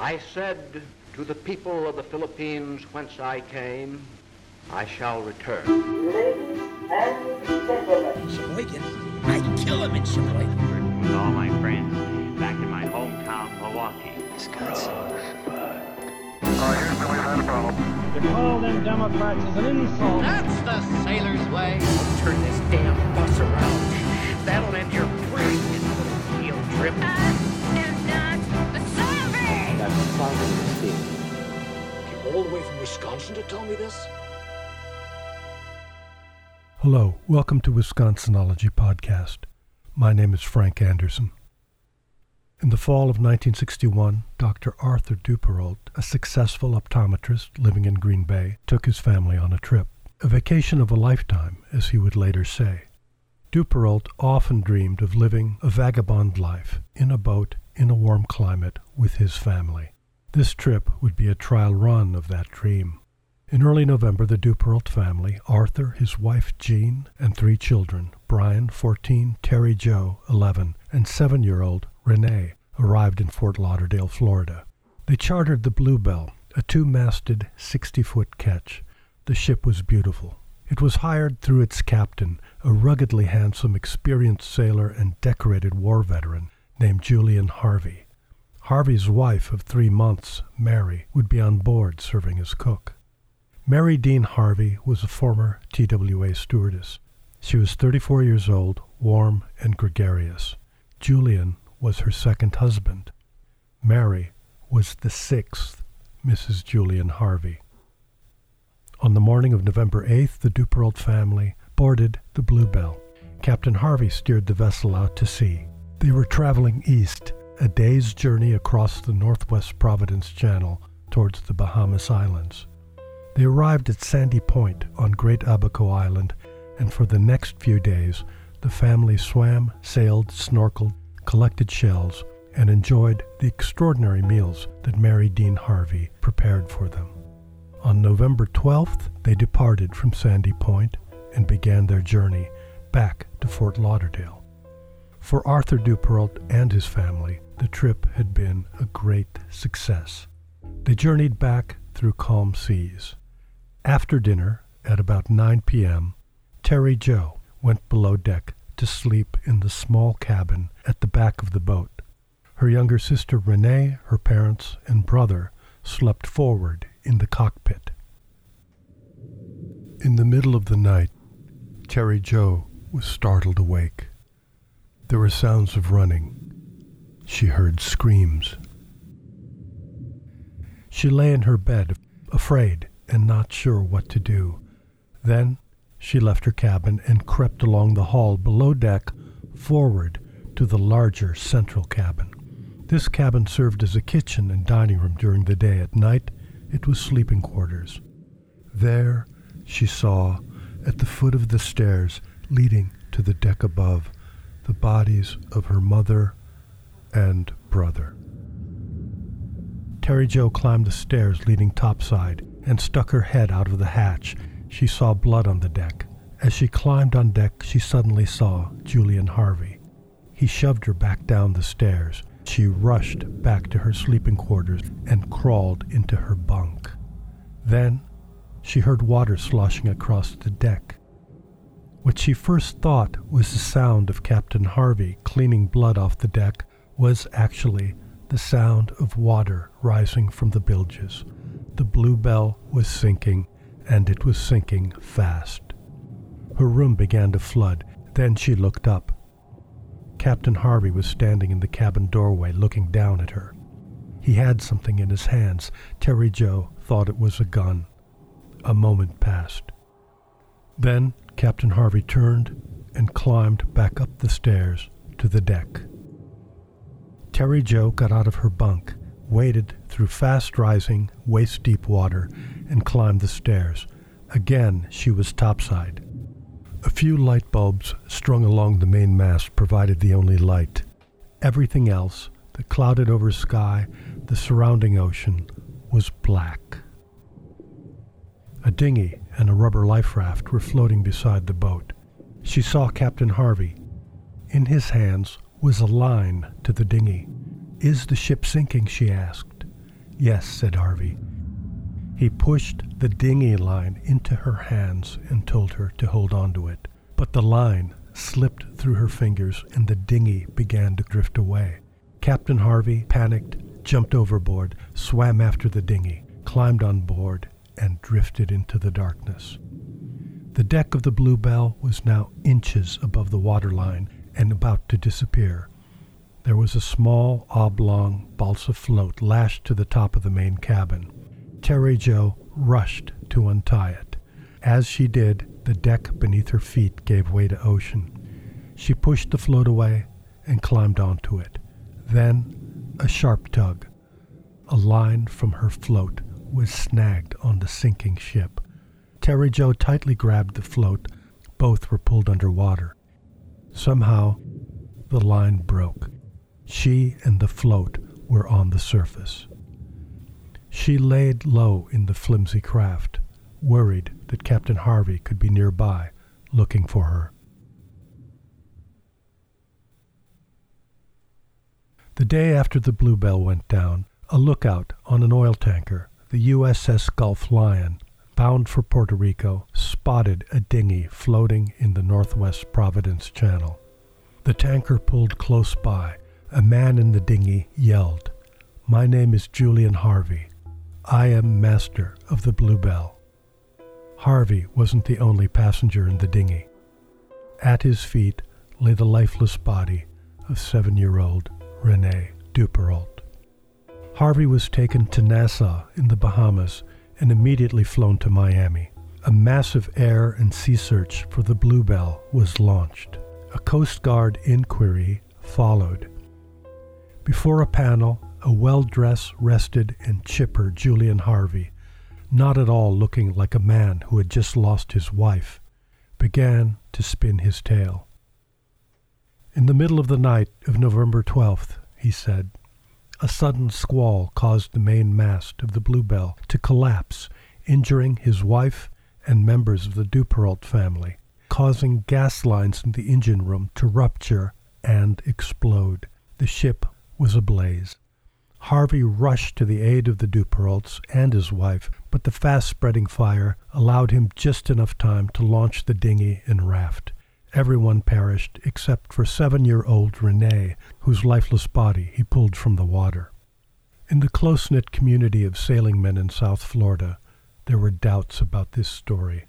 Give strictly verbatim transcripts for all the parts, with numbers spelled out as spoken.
I said to the people of the Philippines whence I came, I shall return. Sheboygan, I'd kill him in Sheboygan. With all my friends back in my hometown, Milwaukee, Wisconsin. Oh, here's where we've had a problem. To call them Democrats is an insult. That's the sailor's way. Turn this damn bus around. That'll end your brilliant little field trip. I am not a zombie! That's finally the thing. Came all the way from Wisconsin to tell me this? Hello, welcome to Wisconsinology Podcast. My name is Frank Anderson. In the fall of nineteen sixty-one, Doctor Arthur Duperrault, a successful optometrist living in Green Bay, took his family on a trip. A vacation of a lifetime, as he would later say. Duperrault often dreamed of living a vagabond life, in a boat, in a warm climate, with his family. This trip would be a trial run of that dream. In early November, the Duperrault family, Arthur, his wife Jean, and three children, Brian, fourteen, Terry Jo, eleven, and seven-year-old Renee, arrived in Fort Lauderdale, Florida. They chartered the Bluebell, a two-masted, sixty-foot ketch. The ship was beautiful. It was hired through its captain, a ruggedly handsome, experienced sailor and decorated war veteran named Julian Harvey. Harvey's wife of three months, Mary, would be on board serving as cook. Mary Dean Harvey was a former T W A stewardess. She was thirty-four years old, warm and gregarious. Julian was her second husband. Mary was the sixth Missus Julian Harvey. On the morning of November eighth, the Duperrault family boarded the Bluebell. Captain Harvey steered the vessel out to sea. They were traveling east, a day's journey across the Northwest Providence Channel towards the Bahamas Islands. They arrived at Sandy Point on Great Abaco Island, and for the next few days, the family swam, sailed, snorkeled, collected shells, and enjoyed the extraordinary meals that Mary Dean Harvey prepared for them. On November twelfth, they departed from Sandy Point and began their journey back to Fort Lauderdale. For Arthur Duperrault and his family, the trip had been a great success. They journeyed back through calm seas. After dinner, at about nine p.m., Terry Jo went below deck to sleep in the small cabin at the back of the boat. Her younger sister Renee, her parents, and brother slept forward in the cockpit. In the middle of the night, Terry Jo was startled awake. There were sounds of running. She heard screams. She lay in her bed, afraid and not sure what to do. Then she left her cabin and crept along the hall below deck forward to the larger central cabin. This cabin served as a kitchen and dining room during the day. At night, it was sleeping quarters. There she saw, at the foot of the stairs leading to the deck above, the bodies of her mother and brother. Terry Jo climbed the stairs leading topside and stuck her head out of the hatch. She saw blood on the deck. As she climbed on deck, she suddenly saw Julian Harvey. He shoved her back down the stairs. She rushed back to her sleeping quarters and crawled into her bunk. Then she heard water sloshing across the deck. What she first thought was the sound of Captain Harvey cleaning blood off the deck was actually the sound of water rising from the bilges. The Bluebell was sinking, and it was sinking fast. Her room began to flood. Then she looked up. Captain Harvey was standing in the cabin doorway looking down at her. He had something in his hands. Terry Jo thought it was a gun. A moment passed. Then Captain Harvey turned and climbed back up the stairs to the deck. Terry Jo got out of her bunk, waded through fast-rising, waist-deep water, and climbed the stairs. Again, she was topside. A few light bulbs strung along the main mast provided the only light. Everything else, the clouded-over sky, the surrounding ocean, was black. A dinghy and a rubber life raft were floating beside the boat. She saw Captain Harvey. In his hands was a line to the dinghy. "Is the ship sinking?" she asked. "Yes," said Harvey. He pushed the dinghy line into her hands and told her to hold on to it. But the line slipped through her fingers and the dinghy began to drift away. Captain Harvey panicked, jumped overboard, swam after the dinghy, climbed on board, and drifted into the darkness. The deck of the Bluebell was now inches above the waterline and about to disappear. There was a small, oblong balsa float lashed to the top of the main cabin. Terry Jo rushed to untie it. As she did, the deck beneath her feet gave way to ocean. She pushed the float away and climbed onto it. Then, a sharp tug. A line from her float was snagged on the sinking ship. Terry Jo tightly grabbed the float. Both were pulled underwater. Somehow, the line broke. She and the float were on the surface. She laid low in the flimsy craft, worried that Captain Harvey could be nearby, looking for her. The day after the Bluebell went down, a lookout on an oil tanker, the U S S Gulf Lion, bound for Puerto Rico, spotted a dinghy floating in the Northwest Providence Channel. The tanker pulled close by. A man in the dinghy yelled, "My name is Julian Harvey. I am master of the Bluebell." Harvey wasn't the only passenger in the dinghy. At his feet lay the lifeless body of seven-year-old Renee Duperrault. Harvey was taken to Nassau in the Bahamas and immediately flown to Miami. A massive air and sea search for the Bluebell was launched. A Coast Guard inquiry followed. Before a panel, a well-dressed, rested, and chipper Julian Harvey, not at all looking like a man who had just lost his wife, began to spin his tale. "In the middle of the night of November twelfth, he said, a sudden squall caused the main mast of the Bluebell to collapse, injuring his wife and members of the Duperrault family, causing gas lines in the engine room to rupture and explode. The ship was ablaze. Harvey rushed to the aid of the Duperraults and his wife, but the fast-spreading fire allowed him just enough time to launch the dinghy and raft. Everyone perished except for seven-year-old Renee, whose lifeless body he pulled from the water." In the close-knit community of sailing men in South Florida, there were doubts about this story.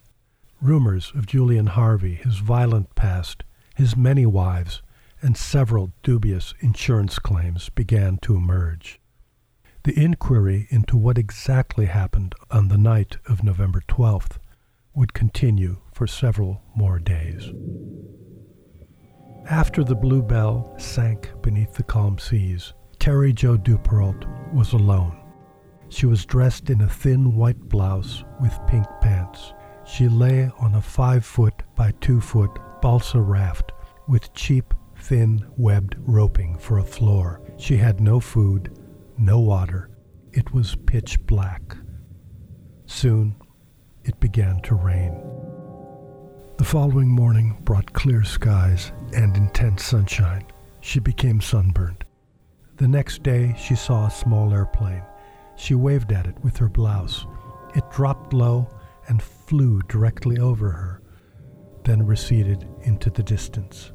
Rumors of Julian Harvey, his violent past, his many wives, and several dubious insurance claims began to emerge. The inquiry into what exactly happened on the night of November twelfth would continue for several more days. After the Bluebell sank beneath the calm seas, Terry Jo Duperrault was alone. She was dressed in a thin white blouse with pink pants. She lay on a five-foot by two-foot balsa raft with cheap, thin, webbed roping for a floor. She had no food, no water. It was pitch black. Soon, it began to rain. The following morning brought clear skies and intense sunshine. She became sunburned. The next day, she saw a small airplane. She waved at it with her blouse. It dropped low and flew directly over her, then receded into the distance.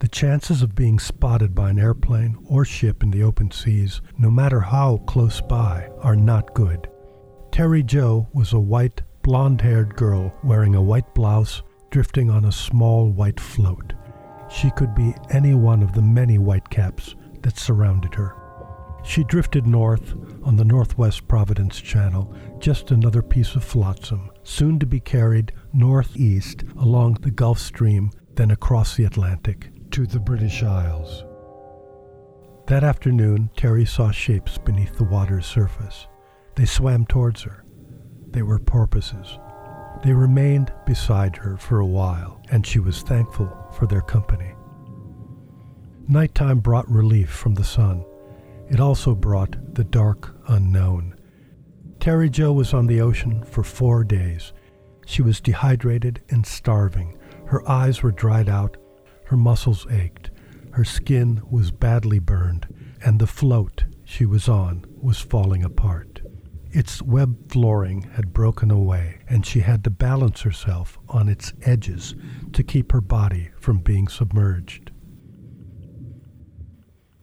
The chances of being spotted by an airplane or ship in the open seas, no matter how close by, are not good. Terry Jo was a white, blonde-haired girl wearing a white blouse, drifting on a small white float. She could be any one of the many whitecaps that surrounded her. She drifted north on the Northwest Providence Channel, just another piece of flotsam, soon to be carried northeast along the Gulf Stream, then across the Atlantic to the British Isles. That afternoon, Terry saw shapes beneath the water's surface. They swam towards her. They were porpoises. They remained beside her for a while, and she was thankful for their company. Nighttime brought relief from the sun. It also brought the dark unknown. Terry Jo was on the ocean for four days. She was dehydrated and starving. Her eyes were dried out. Her muscles ached, her skin was badly burned, and the float she was on was falling apart. Its web flooring had broken away, and she had to balance herself on its edges to keep her body from being submerged.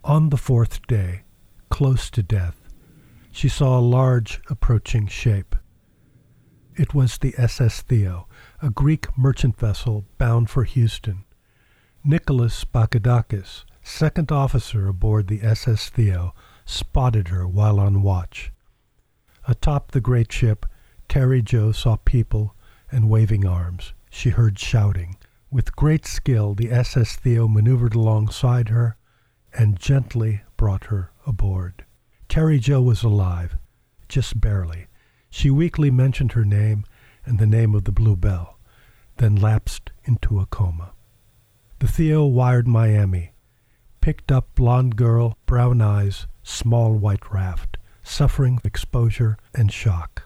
On the fourth day, close to death, she saw a large approaching shape. It was the S S Theo, a Greek merchant vessel bound for Houston. Nicholas Bakadakis, second officer aboard the S S Theo, spotted her while on watch. Atop the great ship, Terry Jo saw people and waving arms. She heard shouting. With great skill, the S S Theo maneuvered alongside her and gently brought her aboard. Terry Jo was alive, just barely. She weakly mentioned her name and the name of the Bluebell, then lapsed into a coma. The Theo wired Miami, picked up blonde girl, brown eyes, small white raft, suffering exposure and shock.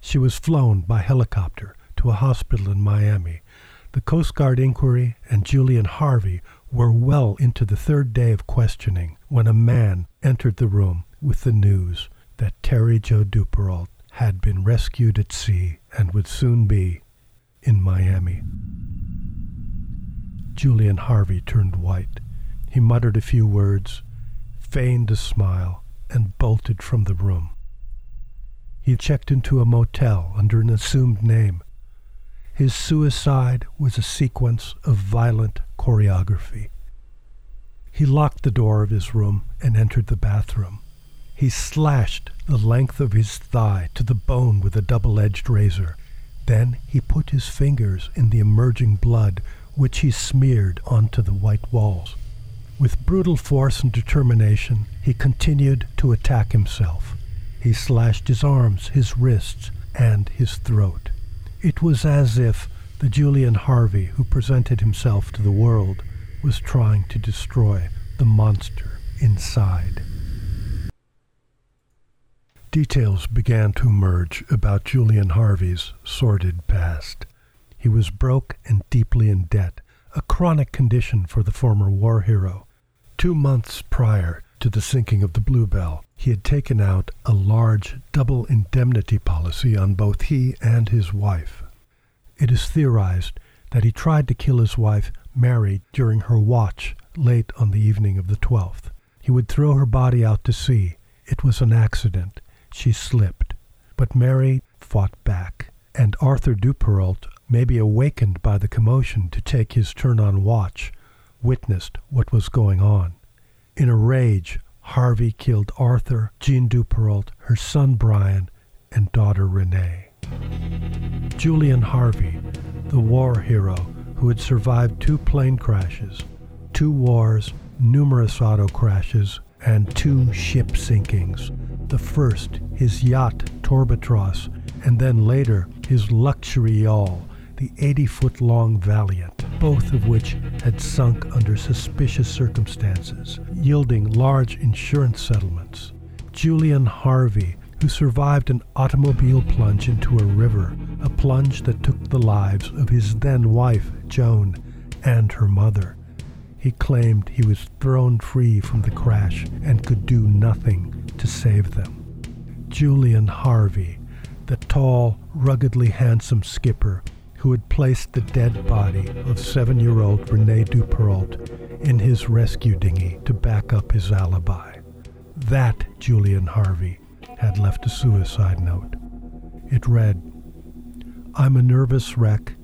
She was flown by helicopter to a hospital in Miami. The Coast Guard inquiry and Julian Harvey were well into the third day of questioning when a man entered the room with the news that Terry Jo Duperrault had been rescued at sea and would soon be in Miami. Julian Harvey turned white. He muttered a few words, feigned a smile, and bolted from the room. He checked into a motel under an assumed name. His suicide was a sequence of violent choreography. He locked the door of his room and entered the bathroom. He slashed the length of his thigh to the bone with a double-edged razor. Then he put his fingers in the emerging blood, which he smeared onto the white walls. With brutal force and determination, he continued to attack himself. He slashed his arms, his wrists, and his throat. It was as if the Julian Harvey who presented himself to the world was trying to destroy the monster inside. Details began to emerge about Julian Harvey's sordid past. He was broke and deeply in debt, a chronic condition for the former war hero. Two months prior to the sinking of the Bluebell, he had taken out a large double indemnity policy on both he and his wife. It is theorized that he tried to kill his wife, Mary, during her watch late on the evening of the twelfth. He would throw her body out to sea. It was an accident. She slipped. But Mary fought back, and Arthur Duperrault, maybe awakened by the commotion to take his turn on watch, witnessed what was going on. In a rage, Harvey killed Arthur, Jean Duperrault, her son Brian, and daughter Renee. Julian Harvey, the war hero who had survived two plane crashes, two wars, numerous auto crashes, and two ship sinkings. The first, his yacht Torbatross, and then later his luxury yawl, the eighty-foot-long Valiant, both of which had sunk under suspicious circumstances, yielding large insurance settlements. Julian Harvey, who survived an automobile plunge into a river, a plunge that took the lives of his then-wife, Joan, and her mother. He claimed he was thrown free from the crash and could do nothing to save them. Julian Harvey, the tall, ruggedly handsome skipper, who had placed the dead body of seven-year-old Renee Duperrault in his rescue dinghy to back up his alibi. That Julian Harvey had left a suicide note. It read, "I'm a nervous wreck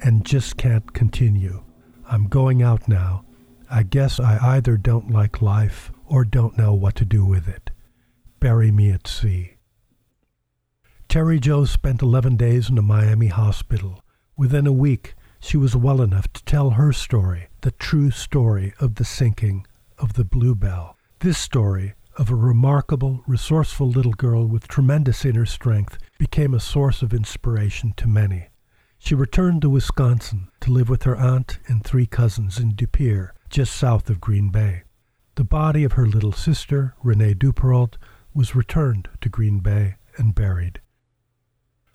and just can't continue. I'm going out now. I guess I either don't like life or don't know what to do with it. Bury me at sea." Terry Jo spent eleven days in a Miami hospital. Within a week, she was well enough to tell her story, the true story of the sinking of the Bluebell. This story of a remarkable, resourceful little girl with tremendous inner strength became a source of inspiration to many. She returned to Wisconsin to live with her aunt and three cousins in De Pere, just south of Green Bay. The body of her little sister, Renee Duperrault, was returned to Green Bay and buried.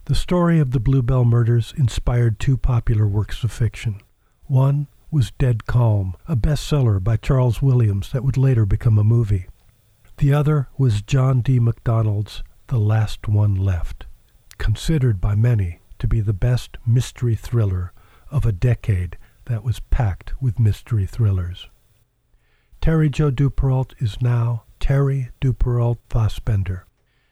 The story of the Bluebell murders inspired two popular works of fiction. One was Dead Calm, a bestseller by Charles Williams that would later become a movie. The other was John D. MacDonald's The Last One Left, considered by many to be the best mystery thriller of a decade that was packed with mystery thrillers. Terry Jo Duperrault is now Terry Duperrault Fassbender.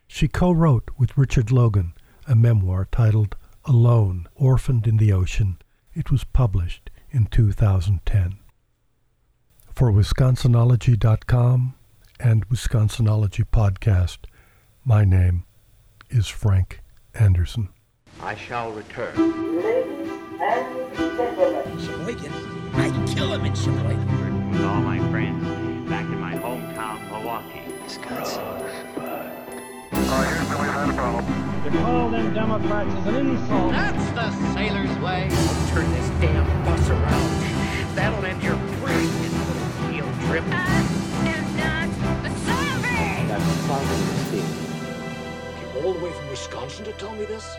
She co-wrote with Richard Logan a memoir titled Alone, Orphaned in the Ocean. It was published in two thousand ten. For Wisconsinology dot com and Wisconsinology Podcast, my name is Frank Anderson. I shall return. Ladies and gentlemen. Sheboygan. I'd kill him in Sheboygan. With all my friends back in my hometown, Milwaukee, Wisconsin. Oh, here's where we've had a problem. To call them Democrats is an insult. That's the sailor's way. I'll turn this damn bus around. That'll end your brilliant little field trip. I am not the salary. That's a mistake. Came all the way from Wisconsin to tell me this?